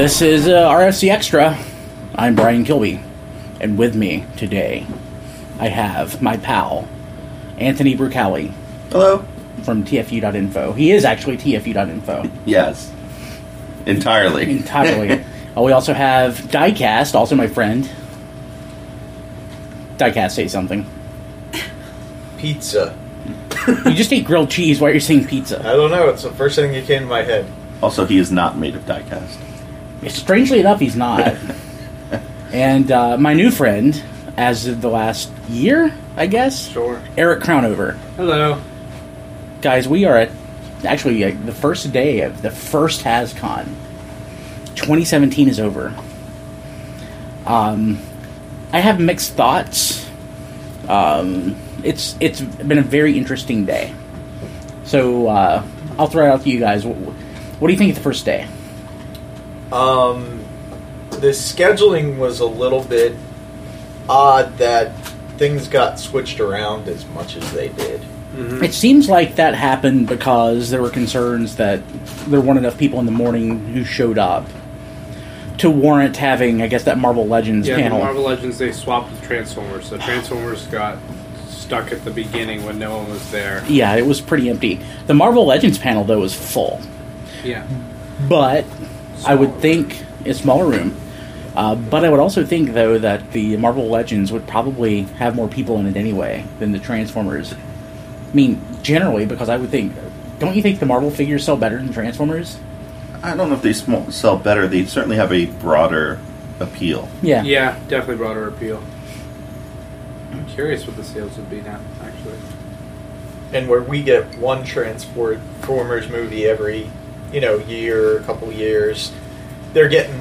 This is RFC Extra. I'm Brian Kilby, and with me today, I have my pal, Anthony Brucali. Hello. From TFU.info. He is actually TFU.info. Yes. Entirely. We also have Diecast, also my friend. Diecast, say something. Pizza. You just ate grilled cheese while you're saying pizza. I don't know. It's the first thing that came to my head. Also, he is not made of diecast. Strangely enough, he's not. And my new friend, as of the last year, I guess? Sure. Eric Crownover. Hello. Guys, we are at, actually, the first day of the first HasCon. 2017 is over. I have mixed thoughts. It's been a very interesting day. So, I'll throw it out to you guys. What do you think of the first day? The scheduling was a little bit odd that things got switched around as much as they did. Mm-hmm. It seems like that happened because there were concerns that there weren't enough people in the morning who showed up to warrant having, I guess, that Marvel Legends panel. Yeah, Marvel Legends, they swapped with Transformers, so Transformers got stuck at the beginning when no one was there. Yeah, it was pretty empty. The Marvel Legends panel, though, was full. Yeah. But I would think a smaller room. But I would also think, though, that the Marvel Legends would probably have more people in it anyway than the Transformers. I mean, generally, because I would think... Don't you think the Marvel figures sell better than Transformers? I don't know if they sell better. They certainly have a broader appeal. Yeah. Yeah, definitely broader appeal. I'm curious what the sales would be now, actually. And where we get one Transformers movie every... year, a couple years. They're getting,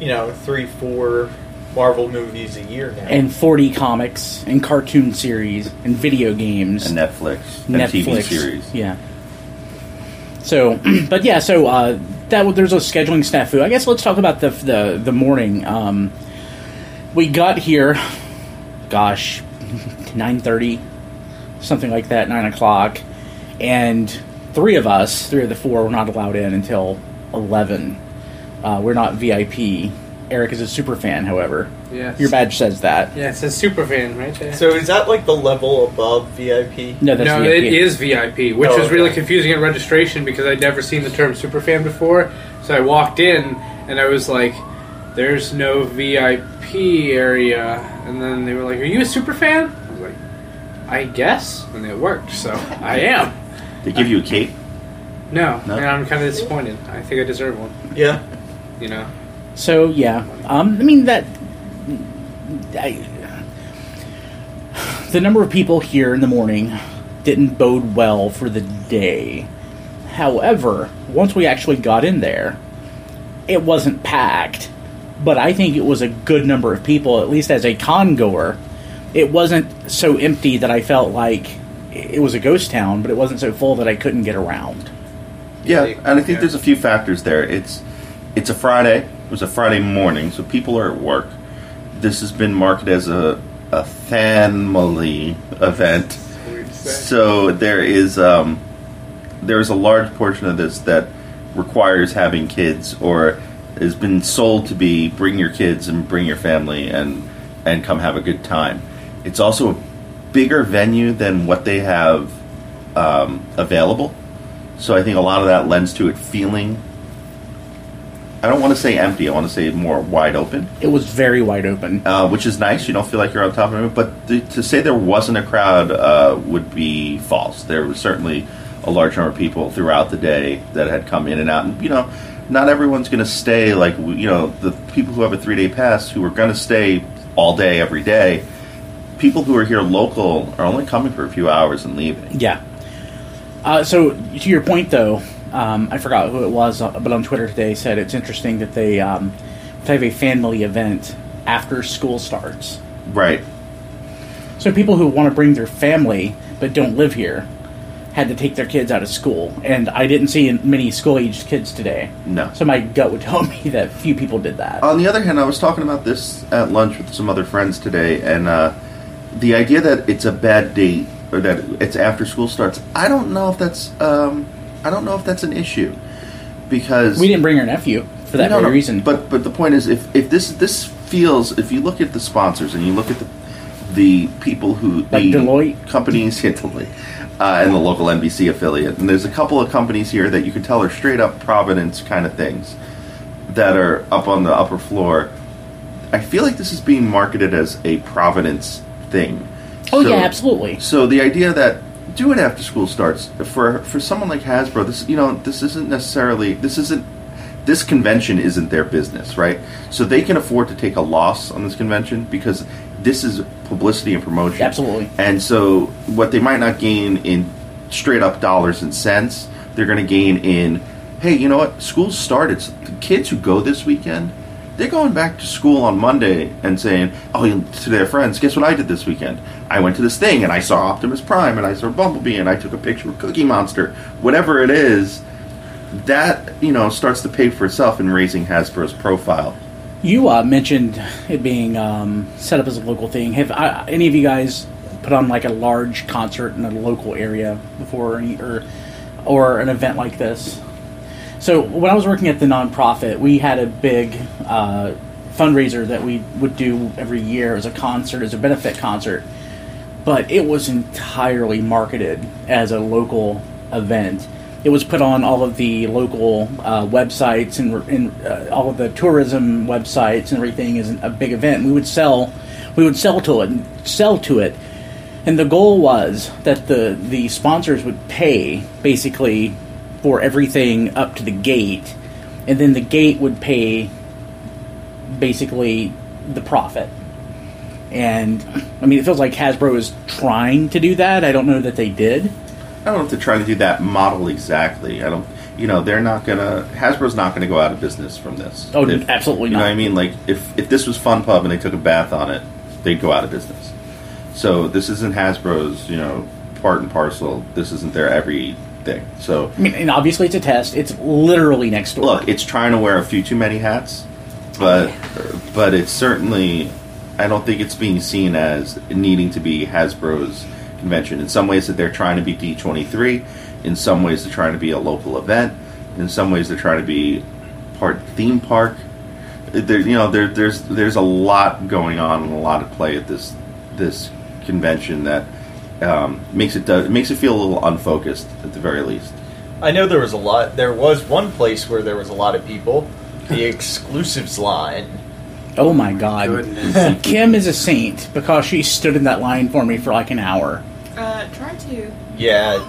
3-4 Marvel movies a year now. And 40 comics, and cartoon series, and video games. And Netflix. And TV series. Yeah. So, but yeah, so there's a scheduling snafu. I guess let's talk about the morning. We got here, 9:30, something like that, 9 o'clock, and... Three of the four, were not allowed in until 11. We're not VIP. Eric is a super fan, however. Yes. Your badge says that. Yeah, it says super fan right there. So is that like the level above VIP? No, that's VIP. It is VIP, which was really confusing at registration because I'd never seen the term super fan before. So I walked in and I was like, there's no VIP area. And then they were like, are you a super fan? I was like, I guess. And it worked, so I am. They give you a cape? No. And I'm kind of disappointed. I think I deserve one. Yeah. So, yeah. The number of people here in the morning didn't bode well for the day. However, once we actually got in there, it wasn't packed. But I think it was a good number of people, at least as a con-goer. It wasn't so empty that I felt like it was a ghost town, but it wasn't so full that I couldn't get around. Yeah, and I think there's a few factors there. It's a Friday. It was a Friday morning, so people are at work. This has been marketed as a family event. So there is a large portion of this that requires having kids or has been sold to be bring your kids and bring your family and come have a good time. It's also a bigger venue than what they have available. So I think a lot of that lends to it feeling, I don't want to say empty, I want to say more wide open. It was very wide open. Which is nice. You don't feel like you're on top of it. But to say there wasn't a crowd would be false. There was certainly a large number of people throughout the day that had come in and out. And, not everyone's going to stay like, the people who have a 3-day pass who are going to stay all day, every day. People who are here local are only coming for a few hours and leaving. Yeah. So, to your point, though, I forgot who it was, but on Twitter today said it's interesting that they have a family event after school starts. Right. So people who want to bring their family but don't live here had to take their kids out of school. And I didn't see many school-aged kids today. No. So my gut would tell me that few people did that. On the other hand, I was talking about this at lunch with some other friends today, and... the idea that it's a bad date or that it's after school starts, I don't know if that's an issue because we didn't bring our nephew. for that very reason. But the point is, if this feels, if you look at the sponsors and you look at the people who like the Deloitte companies, and the local NBC affiliate, and there's a couple of companies here that you could tell are straight up Providence kind of things that are up on the upper floor. I feel like this is being marketed as a Providence thing. Oh, so, yeah, absolutely. So the idea that do it after school starts for someone like Hasbro, this convention isn't their business, right? So they can afford to take a loss on this convention because this is publicity and promotion. Absolutely. And so what they might not gain in straight up dollars and cents, they're going to gain in, hey, you know what? School started. So the kids who go this weekend, they're going back to school on Monday and saying, oh, to their friends, guess what I did this weekend? I went to this thing, and I saw Optimus Prime, and I saw Bumblebee, and I took a picture of Cookie Monster. Whatever it is, that, starts to pay for itself in raising Hasbro's profile. You mentioned it being set up as a local thing. Have any of you guys put on, like, a large concert in a local area before, or an event like this? So when I was working at the nonprofit, we had a big fundraiser that we would do every year as a concert, as a benefit concert. But it was entirely marketed as a local event. It was put on all of the local websites and all of the tourism websites and everything as a big event. We would sell to it. And the goal was that the sponsors would pay basically for everything up to the gate, and then the gate would pay basically the profit. And I mean, it feels like Hasbro is trying to do that. I don't know that they did. I don't know if they're trying to do that model exactly. I don't. They're not gonna. Hasbro's not gonna go out of business from this. Oh, absolutely not. You know what I mean? Like if this was FunPub and they took a bath on it, they'd go out of business. So this isn't Hasbro's. Part and parcel. This isn't their every thing. So, I mean, and obviously it's a test. It's literally next door. Look, it's trying to wear a few too many hats, but it's certainly, I don't think it's being seen as needing to be Hasbro's convention. In some ways that they're trying to be D23, in some ways they're trying to be a local event, in some ways they're trying to be part theme park. There's a lot going on and a lot at play at this convention that makes it feel a little unfocused at the very least. I know there was a lot. There was one place where there was a lot of people. The exclusives line. Oh my God! Kim is a saint because she stood in that line for me for like an hour. Try to. Yeah.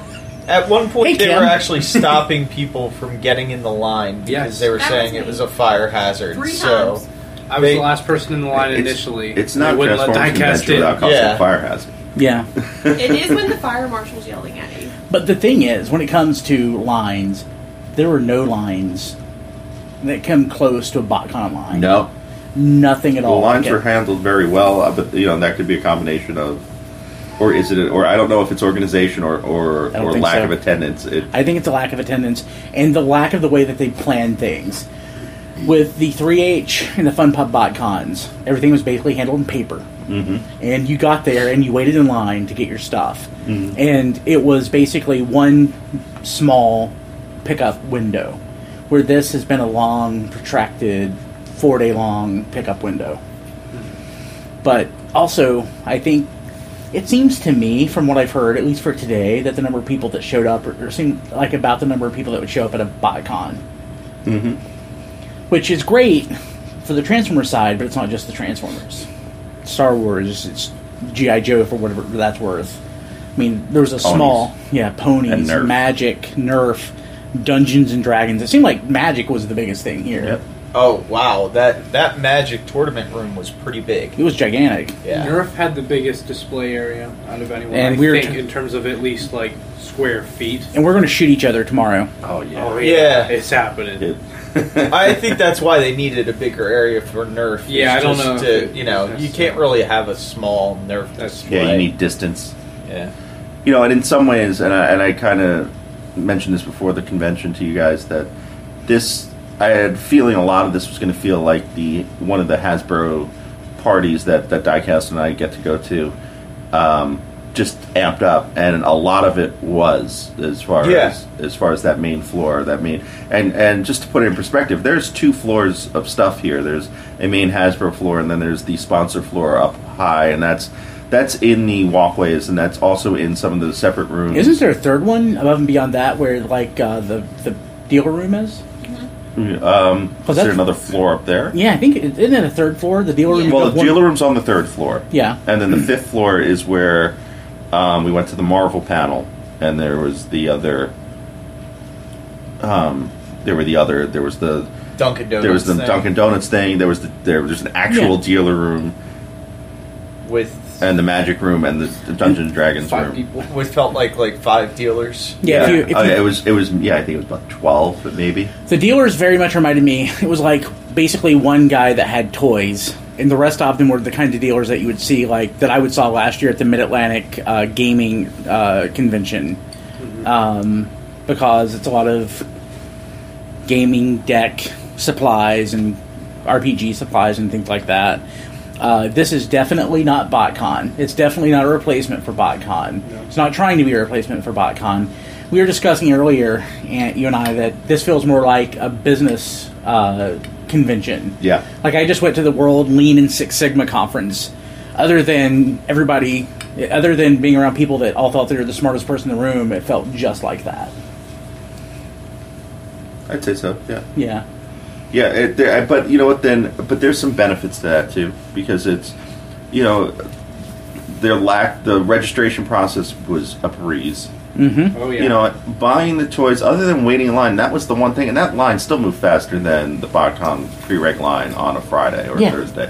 At one point, were actually stopping people because getting in the line because they were saying it was a fire hazard. Three times. I was the last person in the line initially. It's not Transformers convention without causing a fire hazard. Yeah. It is when the fire marshal's yelling at you. But the thing is, when it comes to lines, there were no lines that come close to a BotCon line. No. Nothing at all. The lines were handled very well, but that could be a combination of, or I don't know if it's organization or lack of attendance. I think it's a lack of attendance and the lack of the way that they plan things. With the 3H and the FunPub BotCons, everything was basically handled in paper. Mm-hmm. And you got there and you waited in line to get your stuff. Mm-hmm. And it was basically one small pickup window, where this has been a long, protracted, 4-day-long pickup window. Mm-hmm. But also, I think it seems to me, from what I've heard, at least for today, that the number of people that showed up seemed like about the number of people that would show up at a BotCon. Mm-hmm. Which is great for the Transformers side, but it's not just the Transformers. Star Wars, it's G.I. Joe for whatever that's worth. I mean, there was a ponies, Nerf. Magic, Nerf, Dungeons and Dragons. It seemed like Magic was the biggest thing here. Yep. Oh, wow. That Magic tournament room was pretty big. It was gigantic. Yeah. Nerf had the biggest display area out of anyone, and in terms of at least, like, square feet. And we're going to shoot each other tomorrow. Oh, yeah. Oh, yeah. It's happening. I think that's why they needed a bigger area for Nerf. Yeah, I don't know. You can't really have a small Nerf display. Yeah, you need distance. Yeah. And in some ways, and I kind of mentioned this before the convention to you guys, that this, I had a feeling a lot of this was going to feel like one of the Hasbro parties that Diecast and I get to go to. just amped up, and a lot of it was as far as that main floor, and just to put it in perspective, there's two floors of stuff here. There's a main Hasbro floor, and then there's the sponsor floor up high, and that's in the walkways, and that's also in some of the separate rooms. Isn't there a third one above and beyond that where like the dealer room is? Is there another floor up there? Yeah, I think isn't it a third floor? The dealer room. Well, the dealer room's on the third floor. Yeah, and then the fifth floor is where we went to the Marvel panel, and there was the other. There was the Dunkin' Donuts. There was the Dunkin' Donuts thing. There was an actual dealer room with. And the Magic room and the Dungeons and Dragons room. People. It felt like five dealers. Yeah, yeah. It was I think it was about 12, but maybe. The dealers very much reminded me. It was like basically one guy that had toys, and the rest of them were the kind of dealers that you would see, like that I would saw last year at the Mid Atlantic Gaming Convention, because it's a lot of gaming deck supplies and RPG supplies and things like that. This is definitely not BotCon. It's definitely not a replacement for BotCon. No. It's not trying to be a replacement for BotCon. We were discussing earlier, you and I, that this feels more like a business convention. Yeah. Like, I just went to the World Lean and Six Sigma conference. Other than being around people that all thought they were the smartest person in the room, it felt just like that. I'd say so, yeah. Yeah. Yeah, but you know what? But there's some benefits to that too, because it's, you know, the registration process was a breeze. Mm-hmm. Oh yeah. You know, buying the toys, other than waiting in line, that was the one thing, and that line still moved faster than the BotCon pre-reg line on a Friday or Thursday.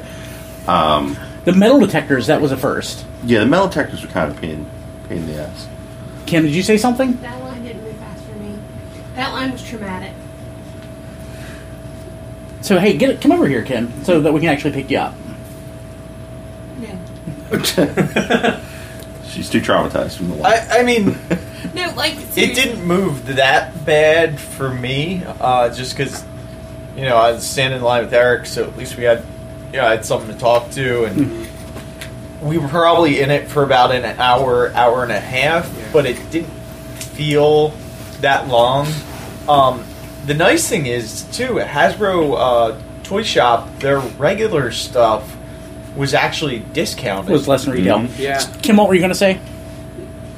The metal detectors, that was a first. Yeah, the metal detectors were kind of pain in the ass. Kim, did you say something? That line didn't move fast for me. That line was traumatic. So, hey, come over here, Kim, so that we can actually pick you up. No. She's too traumatized from the life. I mean... No, like... Seriously. It didn't move that bad for me, just because, you know, I was standing in line with Eric, so at least I had something to talk to, and we were probably in it for about an hour and a half, but it didn't feel that long. The nice thing is, too, at Hasbro Toy Shop, their regular stuff was actually discounted. It was less than retail. Mm-hmm. Yeah. Kim, what were you going to say?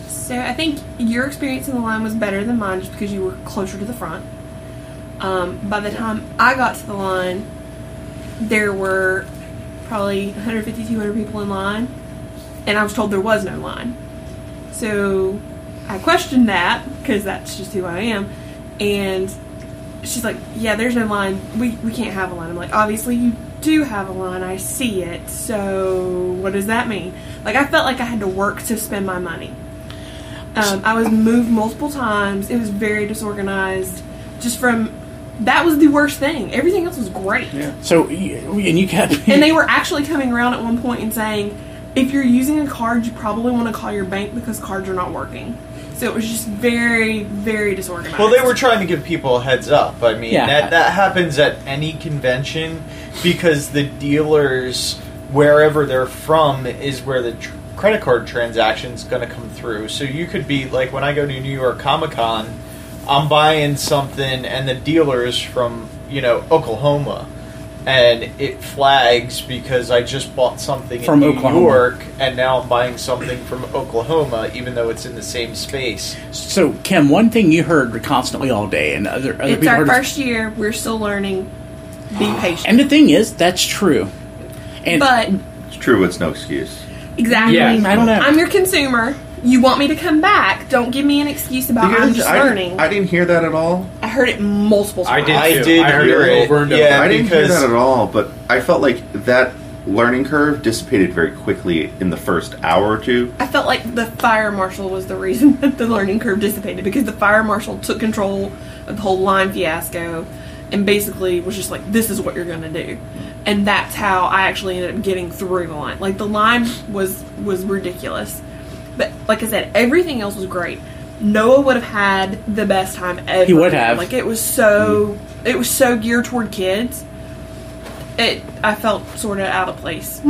So I think your experience in the line was better than mine just because you were closer to the front. By the time I got to the line, there were probably 150, 200 people in line, and I was told there was no line. So I questioned that because that's just who I am, and... She's like, yeah, there's no line. We can't have a line. I'm like, obviously you do have a line. I see it. So what does that mean? Like, I felt like I had to work to spend my money. I was moved multiple times. It was very disorganized. That was the worst thing. Everything else was great. Yeah. So, and you kept... And they were actually coming around at one point and saying, if you're using a card, you probably want to call your bank because cards are not working. So it was just very, very disorganized. Well, they were trying to give people a heads up. I mean, that happens at any convention because the dealers, wherever they're from, is where the credit card transaction's going to come through. So you could be, like, when I go to New York Comic Con, I'm buying something, and the dealer's from, you know, Oklahoma. And it flags because I just bought something from New York, and now I'm buying something from Oklahoma, even though it's in the same space. So, Kim, one thing you heard constantly all day, and other people heard... It's our first year. We're still learning. Be patient. And the thing is, that's true. But... It's true. It's no excuse. Exactly. Yeah, I don't know. I'm your consumer. You want me to come back. Don't give me an excuse about learning. I didn't hear that at all. I heard it multiple times. I heard it over and over. Yeah, I didn't hear that at all, but I felt like that learning curve dissipated very quickly in the first hour or two. I felt like the fire marshal was the reason that the learning curve dissipated, because the fire marshal took control of the whole line fiasco and basically was just like, this is what you're going to do. And that's how I actually ended up getting through the line. Like, the line was ridiculous. But, like I said, everything else was great. Noah would have had the best time ever. He would have. Like, it was so geared toward kids. I felt sort of out of place.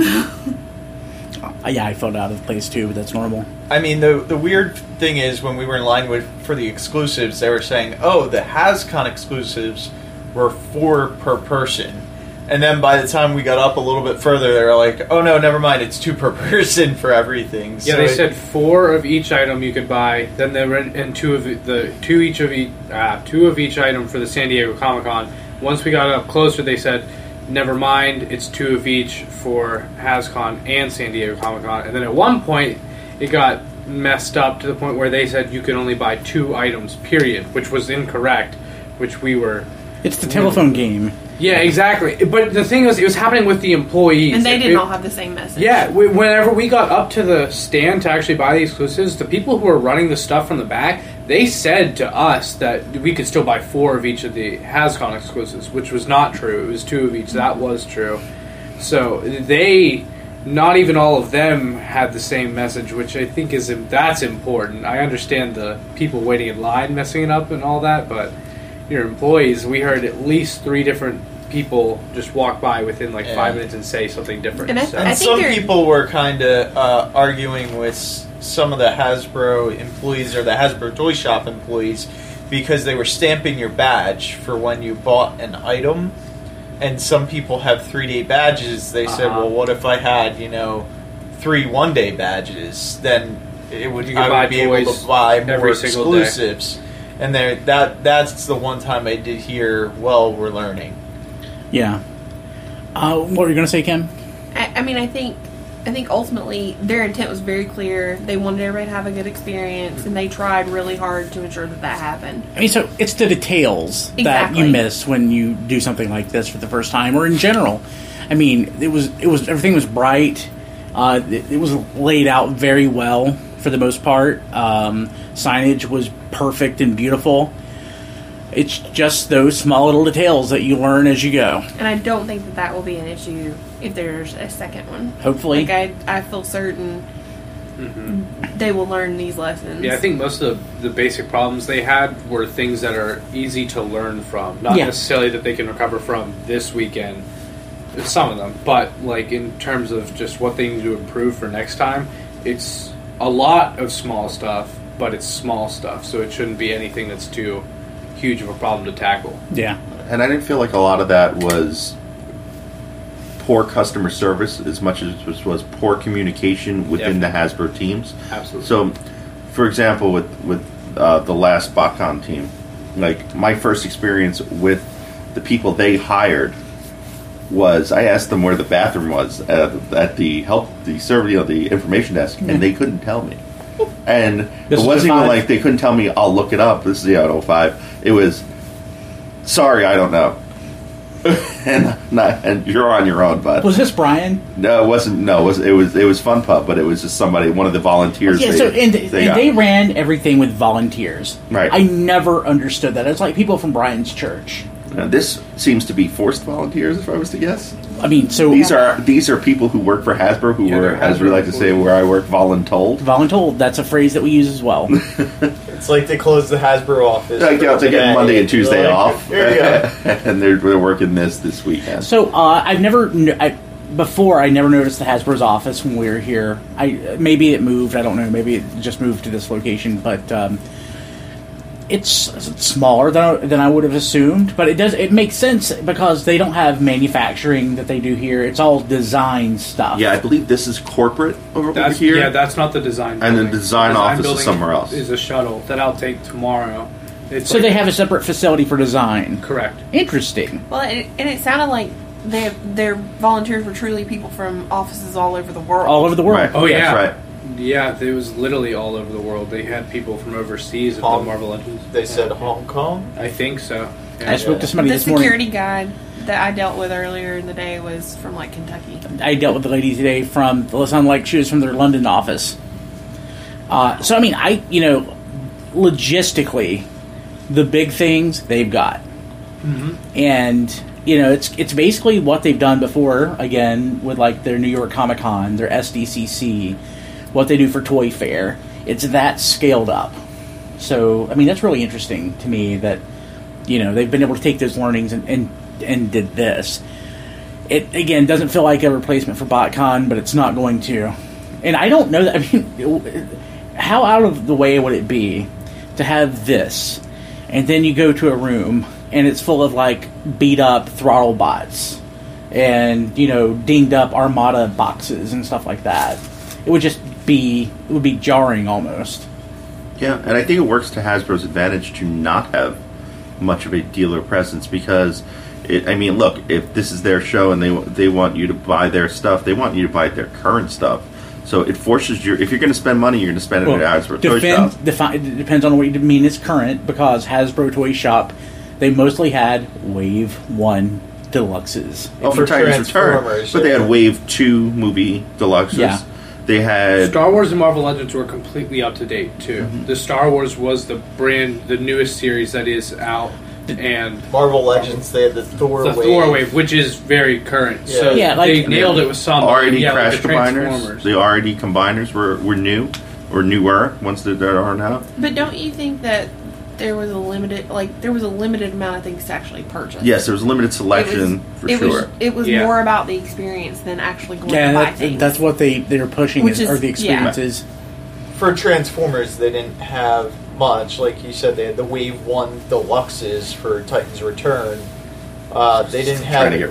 Yeah, I felt out of place too, but that's normal. I mean, the weird thing is when we were in line for the exclusives, they were saying, oh, the HasCon exclusives were 4 per person. And then by the time we got up a little bit further, they were like, oh, no, never mind. It's 2 per person for everything. Yeah, so they said 4 of each item you could buy, then they were and 2 of each item for the San Diego Comic Con. Once we got up closer, they said, never mind, it's 2 of each for HasCon and San Diego Comic Con. And then at one point, it got messed up to the point where they said you could only buy 2 items, period, which was incorrect, which we were... It's the telephone game. Yeah, exactly. But the thing was, it was happening with the employees. And they didn't all have the same message. Yeah, whenever we got up to the stand to actually buy the exclusives, the people who were running the stuff from the back, they said to us that we could still buy 4 of each of the HasCon exclusives, which was not true. It was 2 of each. That was true. So they... Not even all of them had the same message, which I think is... That's important. I understand the people waiting in line messing it up and all that, but... Your employees, we heard at least 3 different people just walk by within like 5 minutes and say something different. And, I think some people were kind of arguing with some of the Hasbro employees or the Hasbro Toy Shop employees because they were stamping your badge for when you bought an item. And some people have 3-day badges. They said, well, what if I had, 3 one-day badges? Then I would be able to buy more exclusives. Day. And that's the one time I did hear, well, we're learning. Yeah. What were you going to say, Kim? I think ultimately their intent was very clear. They wanted everybody to have a good experience, and they tried really hard to ensure that happened. I mean, so it's the details exactly. That you miss when you do something like this for the first time, or in general. I mean, it was everything was bright. It was laid out very well. For the most part, signage was perfect and beautiful. It's just those small little details that you learn as you go. And I don't think that will be an issue if there's a second one. Hopefully. I feel certain they will learn these lessons. Yeah, I think most of the basic problems they had were things that are easy to learn from. Not necessarily that they can recover from this weekend. Some of them. But, in terms of just what they need to improve for next time, it's... a lot of small stuff, but it's small stuff, so it shouldn't be anything that's too huge of a problem to tackle. Yeah. And I didn't feel like a lot of that was poor customer service as much as it was poor communication within the Hasbro teams. Absolutely. So, for example, with the last BotCon team, my first experience with the people they hired was I asked them where the bathroom was at the information desk, and they couldn't tell me. And it wasn't even like they couldn't tell me, I'll look it up. This is the 805. It was, sorry, I don't know. and you're on your own, bud. Was this Brian? No, it wasn't. No, it was FunPub, but it was just somebody, one of the volunteers. Yeah, they ran everything with volunteers. Right. I never understood that. It's like people from Brian's church. Now, this seems to be forced volunteers, if I was to guess. I mean, so... These are people who work for Hasbro who were, as we like to say, where I work, voluntold. Voluntold, that's a phrase that we use as well. It's like they closed the Hasbro office. They get Monday and Tuesday off. Here you go. And they're working this weekend. So, I never noticed the Hasbro's office when we were here. Maybe it moved, I don't know. Maybe it just moved to this location, but... It's smaller than I would have assumed, but it makes sense because they don't have manufacturing that they do here. It's all design stuff. Yeah, I believe this is corporate over here. Yeah, that's not the design building. And the design office is somewhere else. Is a shuttle that I'll take tomorrow. They have a separate facility for design. Correct. Interesting. Well, and it sounded like their volunteers were truly people from offices all over the world. All over the world. Right. Oh, yeah. That's right. Yeah, it was literally all over the world. They had people from overseas at the Marvel Legends. They said Hong Kong? I think so. Yeah, I spoke to somebody this morning. The security guy that I dealt with earlier in the day was from, Kentucky. I dealt with the lady today from, it sounded like she was from their London office. Logistically, the big things they've got. Mm-hmm. And... it's basically what they've done before, again, with, their New York Comic Con, their SDCC, what they do for Toy Fair. It's that scaled up. So, that's really interesting to me that, they've been able to take those learnings and did this. It, again, doesn't feel like a replacement for BotCon, but it's not going to. And I don't know that. I mean, how out of the way would it be to have this, and then you go to a room and it's full of like beat up Throttlebots and, you know, dinged up Armada boxes and stuff like that? It would just be, it would be jarring almost. Yeah, and I think it works to Hasbro's advantage to not have much of a dealer presence, because it, I mean, look, if this is their show and they want you to buy their stuff, they want you to buy their current stuff. So it forces you, if you're going to spend money, you're going to spend it at Hasbro Toy Shop. It depends on what you mean is current, because Hasbro Toy Shop, they mostly had Wave 1 Deluxes. Oh, for Titans Return. But they had Wave 2 movie Deluxes. Yeah. They had... Star Wars and Marvel Legends were completely up to date, too. Mm-hmm. The Star Wars was the brand, the newest series that is out. And Marvel Legends, they had the Thor Wave, which is very current. Yeah. So yeah, like, they nailed it with some R.I.D. Crash Combiners. The R.I.D. Combiners were new, or newer, once they're aren't out. But don't you think that there was a limited, like, there was a limited amount of things to actually purchase? Yes, there was a limited selection, it was more about the experience than actually going to buy things. That's what they're pushing, are the experiences. Yeah. For Transformers, they didn't have much. Like you said, they had the Wave 1 Deluxes for Titans Return. They didn't have any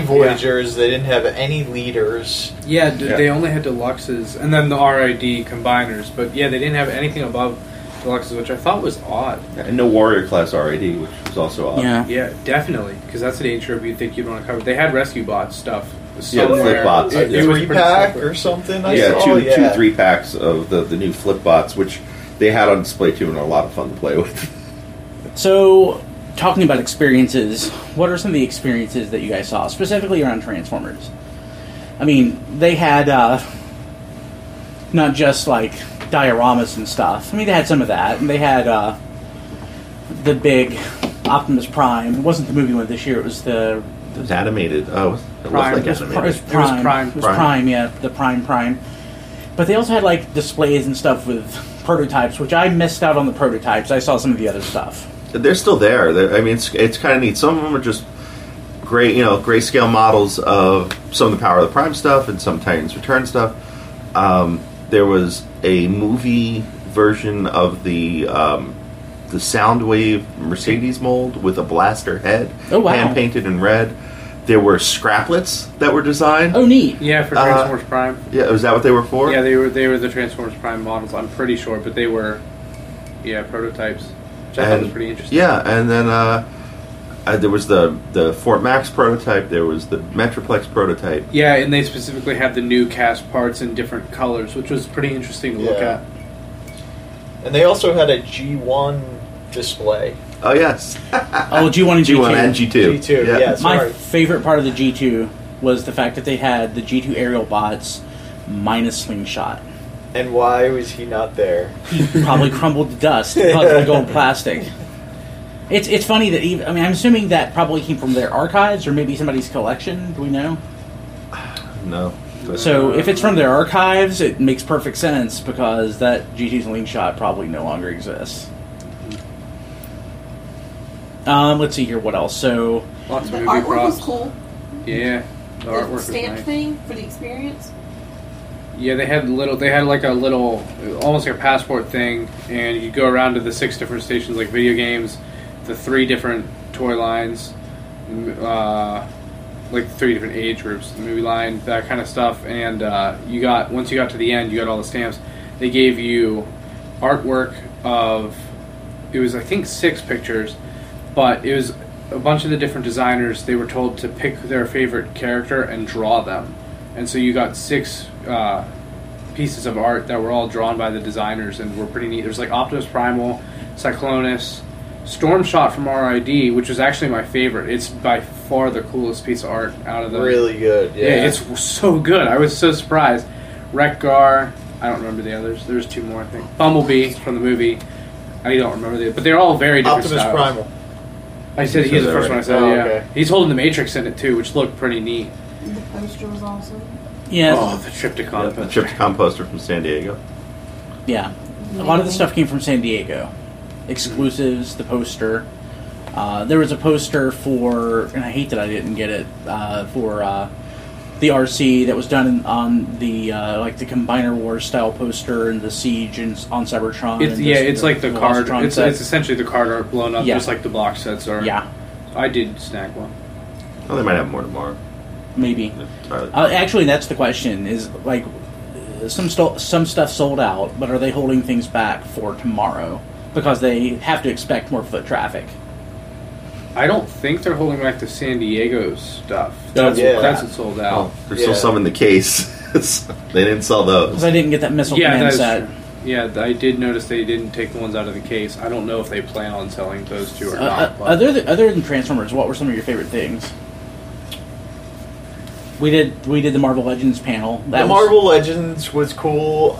Voyagers. Yeah. They didn't have any Leaders. Yeah, they only had Deluxes, and then the R.I.D. Combiners. But yeah, they didn't have anything above Deluxes, which I thought was odd. Yeah, and no Warrior Class R.I.D., which was also odd. Yeah, definitely, because that's the nature of you'd think you'd want to cover. They had Rescue Bots stuff. Somewhere. Yeah, the Flip Bots. A 3-pack or something? Two 3-packs of the new Flip Bots, which they had on display too, and are a lot of fun to play with. So, talking about experiences, what are some of the experiences that you guys saw, specifically around Transformers? I mean, they had not just, like, dioramas and stuff. I mean, they had some of that, and they had the big Optimus Prime. It wasn't the movie one this year, it was the... It was animated. Oh, it Prime. Looked like animated. It was Prime. But they also had, like, displays and stuff with prototypes, which I missed out on the prototypes. I saw some of the other stuff. They're still there. It's kind of neat. Some of them are just grayscale models of some of the Power of the Prime stuff and some Titans Return stuff. There was a movie version of the Soundwave Mercedes mold with a blaster head, hand-painted in red. There were scraplets that were designed. Oh, neat. Yeah, for Transformers Prime. Yeah, was that what they were for? Yeah, they were the Transformers Prime models, I'm pretty sure, but they were, prototypes, which I thought was pretty interesting. Yeah, and then there was the Fort Max prototype, there was the Metroplex prototype. Yeah, and they specifically had the new cast parts in different colors, which was pretty interesting to look at. And they also had a G1 display. Oh, yes. G1 and G2. G1 and G2. G2, yeah. My favorite part of the G2 was the fact that they had the G2 aerial bots minus Slingshot. And why was he not there? He probably crumbled to dust because of the gold plastic. It's funny that even... I mean, I'm assuming that probably came from their archives or maybe somebody's collection. Do we know? No. So if it's from their archives, it makes perfect sense because that G2 Slingshot probably no longer exists. Let's see here, what else? So lots of movie artwork props. Was cool. Yeah, the artwork was nice. Stamp thing for the experience. Yeah, they had like a little, almost like a passport thing, and you go around to the 6 different stations, like video games, the 3 different toy lines, like 3 different age groups, the movie line, that kind of stuff, and once you got to the end, you got all the stamps. They gave you artwork of, it was I think 6 pictures, but it was a bunch of the different designers. They were told to pick their favorite character and draw them, and so you got 6 pieces of art that were all drawn by the designers and were pretty neat. There's like Optimus Primal, Cyclonus, Stormshot from R.I.D., which is actually my favorite. It's by far the coolest piece of art out of the... Really good, yeah. It's so good. I was so surprised. Wreck-Gar, I don't remember the others. There's 2 more, I think. Bumblebee from the movie. I don't remember the others, but they're all very different styles. Optimus Primal. I said he's the first one I said, yeah. Okay. He's holding the Matrix in it, too, which looked pretty neat. And the poster was awesome. Yeah. Oh, the Trypticon poster. The Trypticon poster from San Diego. Yeah. A lot of the stuff came from San Diego. Exclusives, the poster. There was a poster for, and I hate that I didn't get it, for the RC that was done on the like the Combiner Wars style poster and the Siege and on Cybertron. It's, and yeah, it's like the card. It's essentially the card art blown up, yeah, just like the box sets are. Yeah, I did snag one. Oh, they might have more tomorrow. Maybe. Actually, that's the question: is like some stuff sold out, but are they holding things back for tomorrow because they have to expect more foot traffic? I don't think they're holding back the San Diego stuff. That's what sold out. Oh, there's still some in the case. They didn't sell those. Because I didn't get that Missile Command set. Yeah, I did notice they didn't take the ones out of the case. I don't know if they plan on selling those two or not. Other than Transformers, what were some of your favorite things? We did the Marvel Legends panel. Marvel Legends was cool.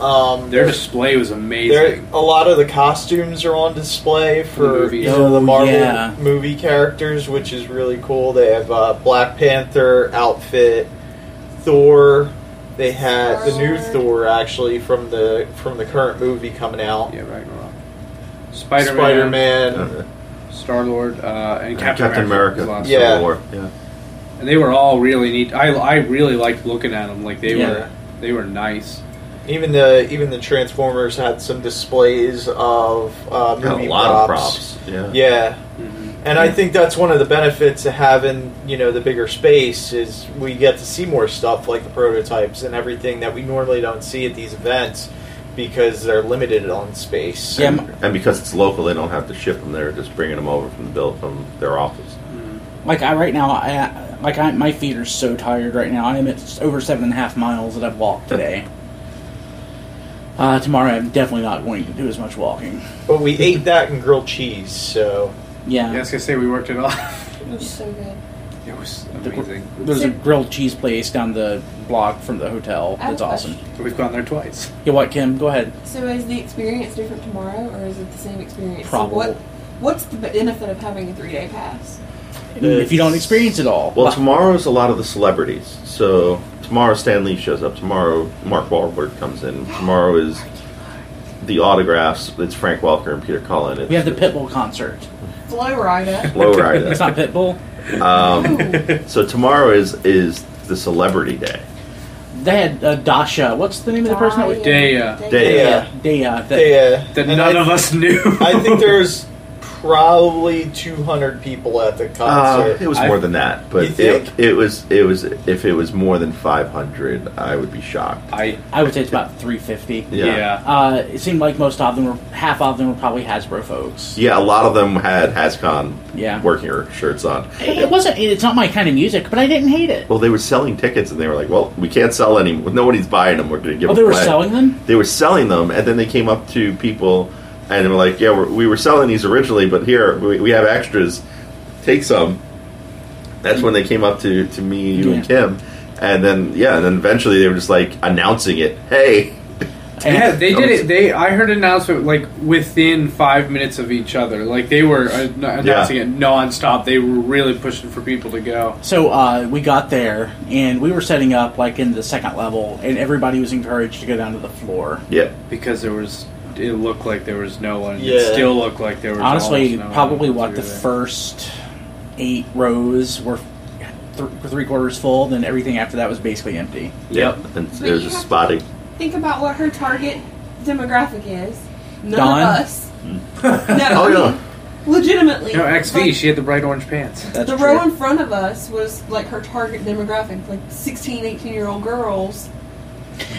Their display was amazing. A lot of the costumes are on display for the Marvel movie characters, which is really cool. They have Black Panther outfit, Thor. They had the new Thor actually from the current movie coming out. Yeah, Ragnarok. Spider-Man, Star-Lord, and Captain America. Yeah. And they were all really neat. I really liked looking at them. Like they were nice. Even the Transformers had some displays of movie props. Yeah. Mm-hmm. And I think that's one of the benefits of having the bigger space is we get to see more stuff like the prototypes and everything that we normally don't see at these events because they're limited on space. Yeah. And because it's local, they don't have to ship them. They're just bringing them over from their office. Mm-hmm. Like my feet are so tired right now. I am at over 7.5 miles that I've walked today. Tomorrow I'm definitely not going to do as much walking. But we ate that and grilled cheese, so... Yeah. I was going to say, we worked it off. It was so good. It was amazing. There's a grilled cheese place down the block from the hotel. It's awesome. We've gone there twice. Yeah, what, Kim? Go ahead. So is the experience different tomorrow, or is it the same experience? Probably. So what's the benefit of having a 3-day pass? If you don't experience it all. Well, tomorrow's a lot of the celebrities. So tomorrow Stan Lee shows up. Tomorrow Mark Wahlberg comes in. Tomorrow is the autographs. It's Frank Welker and Peter Cullen. We have the Pitbull concert. Flow Rider. It's not Pitbull. So tomorrow is the celebrity day. They had Dasha. What's the name of the person? Daya. That none of us knew. I think there's... probably 200 people at the concert. It was more than that, but it was. If it was more than 500, I would be shocked. I would say it's about 350. Yeah. It seemed like most of them were. Half of them were probably Hasbro folks. Yeah, a lot of them had HasCon. Yeah. Working shirts on. It wasn't. It's not my kind of music, but I didn't hate it. Well, they were selling tickets, and they were like, "Well, we can't sell any. Nobody's buying them. We're going to give them." They were selling them. They were selling them, and then they came up to people. And they were like, yeah, we were selling these originally, but here, we have extras. Take some. That's when they came up to me, you, and Kim. And then, and then eventually they were just, like, announcing it. Hey. Yeah, they did it. I heard an announcement, like, within 5 minutes of each other. Like, they were announcing it nonstop. They were really pushing for people to go. So we got there, and we were setting up, like, in the second level, and everybody was encouraged to go down to the floor. Yeah. Because there was... It looked like there was no one. Yeah. It still looked like there was honestly no probably one what the there. First 8 rows were three quarters full. Then everything after that was basically empty. Yep, and it was just spotty. Think about what her target demographic is. None of us. Legitimately. No, XV. Like, she had the bright orange pants. That's the true. Row in front of us was like her target demographic, like 16, 18-year-old girls.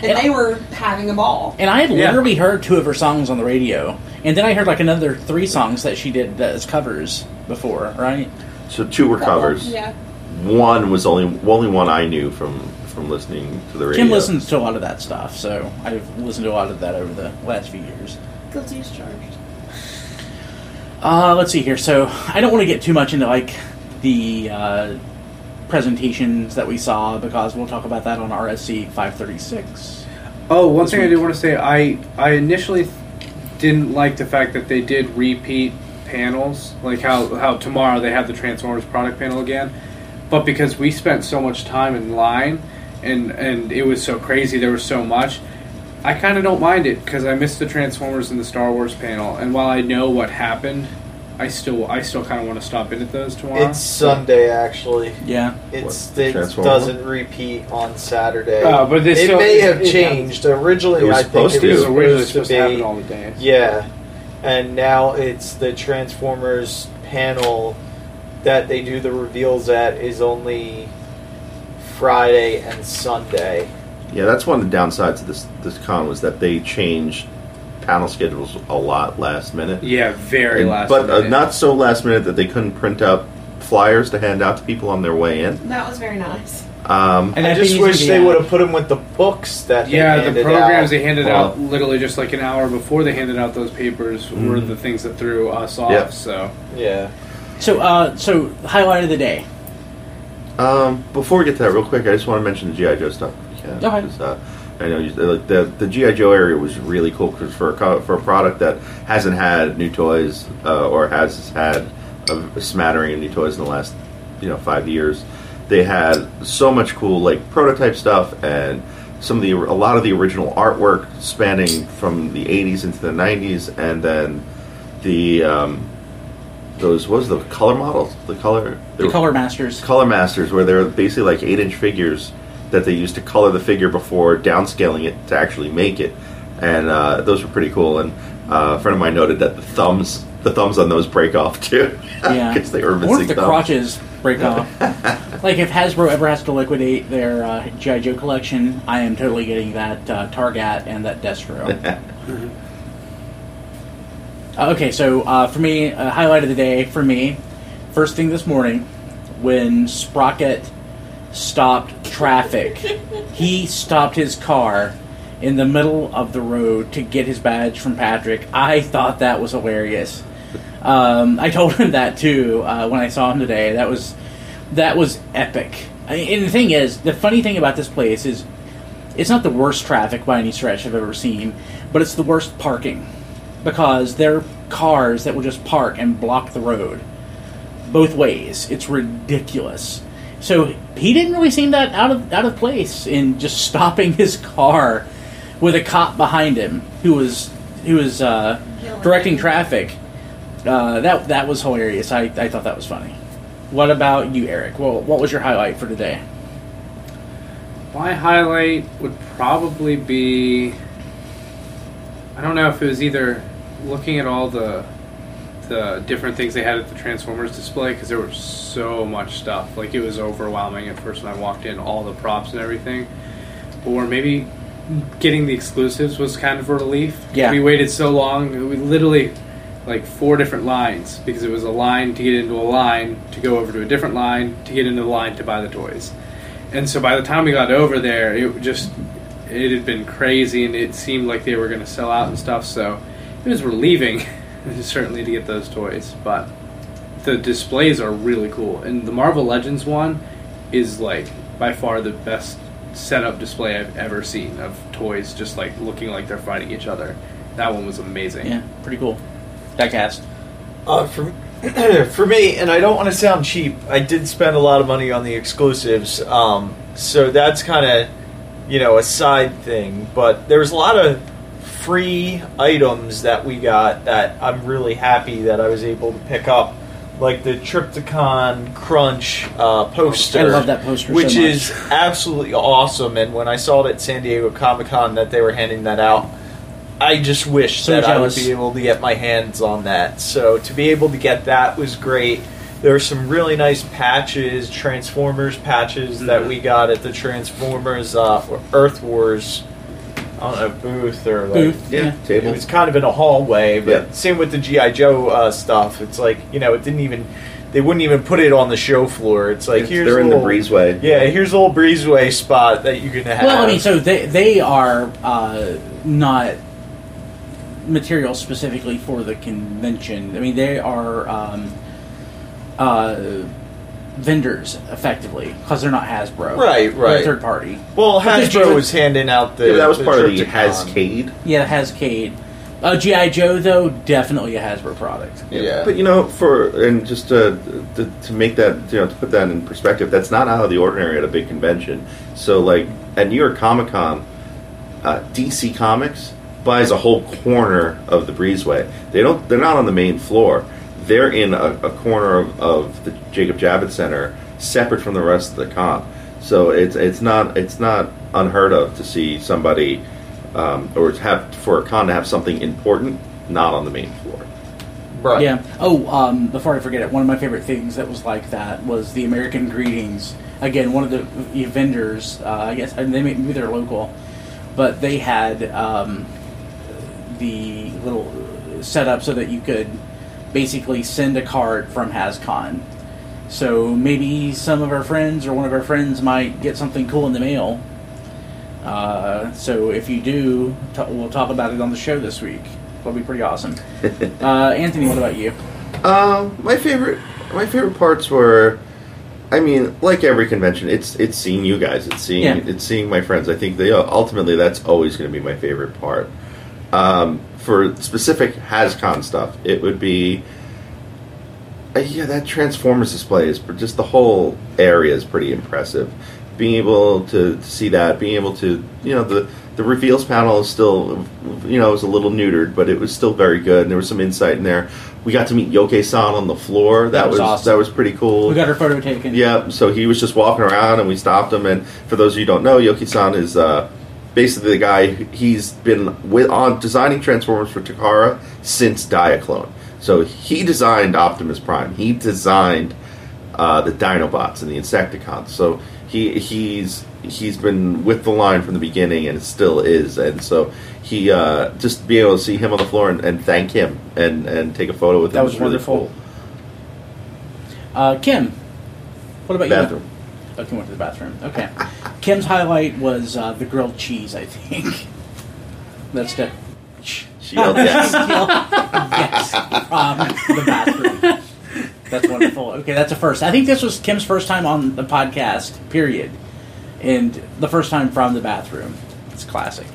And they were having a ball. And I had literally heard 2 of her songs on the radio. And then I heard like another 3 songs that she did as covers before, right? So 2 were covers. Yeah. One was only one I knew from listening to the radio. Kim listens to a lot of that stuff, so I've listened to a lot of that over the last few years. Guilty as charged. Let's see here. So I don't want to get too much into like the... presentations that we saw because we'll talk about that on RSC 536. Oh, one thing I did want to say, I initially didn't like the fact that they did repeat panels, like how tomorrow they have the Transformers product panel again, but because we spent so much time in line and it was so crazy, there was so much, I kind of don't mind it because I missed the Transformers and the Star Wars panel, and while I know what happened, I still kind of want to stop in at those tomorrow. It's Sunday, actually. Yeah. It doesn't repeat on Saturday. But they still, it may have changed. Originally, I think it was supposed to happen all the day. Yeah. And now it's the Transformers panel that they do the reveals at is only Friday and Sunday. Yeah, that's one of the downsides of this con was that they changed panel schedules a lot last minute. Yeah, very last minute. But not so last minute that they couldn't print out flyers to hand out to people on their way in. That was very nice. And I just wish they would have put them with the books that they handed out literally just like an hour before they handed out those papers were the things that threw us off. Yep. So yeah. So highlight of the day. Before we get to that, real quick, I just want to mention the G.I. Joe stuff. Yeah, okay. I know the G.I. Joe area was really cool because for a product that hasn't had new toys or has had a smattering of new toys in the last 5 years, they had so much cool like prototype stuff and a lot of the original artwork spanning from the 80s into the 90s, and then the color masters where they're basically like 8-inch figures that they used to color the figure before downscaling it to actually make it, and those were pretty cool. And a friend of mine noted that the thumbs on those break off too. Yeah, because they were missing thumbs. What if the crotches break off? Like if Hasbro ever has to liquidate their G.I. Joe collection, I am totally getting that Targat and that Destro. Okay, so for me, highlight of the day for me, first thing this morning when Sprocket stopped traffic. He stopped his car in the middle of the road to get his badge from Patrick. I thought that was hilarious. I told him that too when I saw him today. That was epic. And the thing is, the funny thing about this place is it's not the worst traffic by any stretch I've ever seen, but it's the worst parking because there are cars that will just park and block the road both ways. It's ridiculous. So he didn't really seem that out of place in just stopping his car with a cop behind him who was directing traffic. That was hilarious. I thought that was funny. What about you, Eric? Well, what was your highlight for today? My highlight would probably be, I don't know if it was either looking at all the different things they had at the Transformers display, because there was so much stuff. Like, it was overwhelming at first when I walked in, all the props and everything. Or maybe getting the exclusives was kind of a relief. Yeah. We waited so long. We literally, like, 4 different lines, because it was a line to get into a line, to go over to a different line, to get into the line to buy the toys. And so by the time we got over there, it had been crazy, and it seemed like they were going to sell out and stuff, so it was relieving. Certainly to get those toys, but the displays are really cool, and the Marvel Legends one is like by far the best setup display I've ever seen of toys just like looking like they're fighting each other. That one was amazing. Yeah, pretty cool. That cast. For me, and I don't want to sound cheap, I did spend a lot of money on the exclusives, so that's kind of a side thing, but there's a lot of free items that we got that I'm really happy that I was able to pick up, like the Trypticon Crunch poster. I love that poster, which so much. Is absolutely awesome. And when I saw it at San Diego Comic Con that they were handing that out, I just wished I would be able to get my hands on that. So to be able to get that was great. There were some really nice patches, Transformers patches that we got at the Transformers Earth Wars. On a booth or like table. It was kind of in a hallway, but same with the G.I. Joe stuff. It's like it didn't even they wouldn't even put it on the show floor. It's like they're in the breezeway. Yeah, here's the old breezeway spot that you can have. Well, I mean, so they are not material specifically for the convention. I mean, they are vendors, effectively, because they're not Hasbro. Right. They're third party. Well, Hasbro was handing out the... Yeah, that was part of the HasCade. Yeah, HasCade. G.I. Joe, though, definitely a Hasbro product. Yeah. But, to make that, to put that in perspective, that's not out of the ordinary at a big convention. So, like, at New York Comic Con, DC Comics buys a whole corner of the breezeway. They're not on the main floor. they're in a corner of the Jacob Javits Center, separate from the rest of the comp. So it's not unheard of to see somebody or have for a con to have something important not on the main floor. Right. Yeah. Oh, before I forget it, one of my favorite things that was like that was the American Greetings. Again, one of the vendors, I guess, and they maybe they're local, but they had the little setup so that you could basically send a card from HasCon. So maybe some of our friends or one of our friends might get something cool in the mail. So if you do, we'll talk about it on the show this week. That'll be pretty awesome. Anthony, what about you? My favorite parts were, I mean, like every convention, it's seeing you guys. It's seeing my friends. I think ultimately that's always going to be my favorite part. For specific HasCon stuff, it would be that Transformers display is just the whole area is pretty impressive. Being able to see that, being able to, the reveals panel is still, it was a little neutered, but it was still very good, and there was some insight in there. We got to meet Yoke-san on the floor. That was awesome. That was pretty cool. We got our photo taken. Yeah, so he was just walking around, and we stopped him, and for those of you who don't know, Yoke-san is basically the guy, he's been on designing Transformers for Takara since Diaclone. So he designed Optimus Prime. He designed the Dinobots and the Insecticons. So he's been with the line from the beginning, and it still is. And so he just being able to see him on the floor and thank him and take a photo with him was really wonderful. Cool. Kim, what about bathroom. You? Oh, Kim went to the bathroom. Okay. Kim's highlight was the grilled cheese, I think. That's good. She yelled yes. The bathroom. That's wonderful. Okay, that's a first. I think this was Kim's first time on the podcast, period. And the first time from the bathroom. It's classic.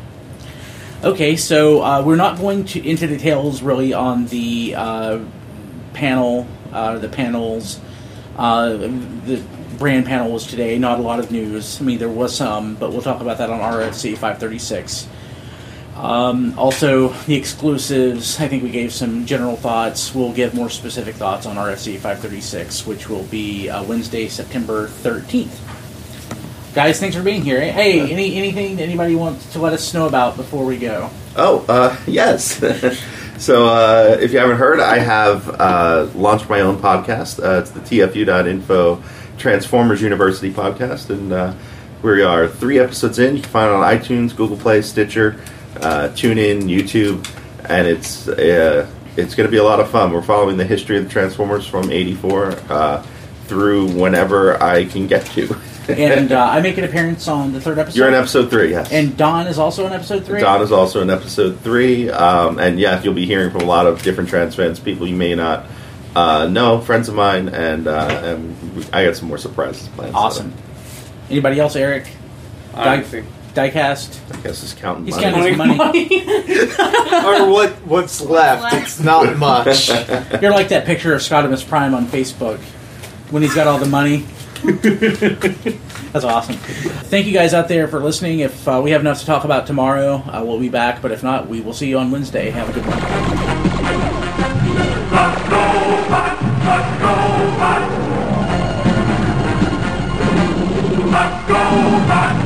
Okay, so we're not going into details really on the panels. The brand panel was today. Not a lot of news. I mean, there was some, but we'll talk about that on RFC 536. Also, the exclusives, I think we gave some general thoughts. We'll give more specific thoughts on RFC 536, which will be Wednesday, September 13th. Guys, thanks for being here. Hey, anything anybody wants to let us know about before we go? Oh, yes. So if you haven't heard, I have launched my own podcast. It's the TFU.info Transformers University podcast, and we are 3 episodes in. You can find it on iTunes, Google Play, Stitcher, TuneIn, YouTube, and it's going to be a lot of fun. We're following the history of the Transformers from '84 through whenever I can get to. And I make an appearance on the 3rd episode. You're in episode 3, yes. And Don is also in episode 3? Don is also in episode 3. And yeah, you'll be hearing from a lot of different trans fans, people you may not know, friends of mine, and I got some more surprises planned. Awesome. So. Anybody else, Eric? Diecast? Diecast is counting money. He's counting money. Or what's left. It's not much. You're like that picture of Scottimus Prime on Facebook when he's got all the money. That's awesome. Thank you guys out there for listening. If we have enough to talk about tomorrow, we'll be back, but if not, we will see you on Wednesday. Have a good one. Let's go, bud.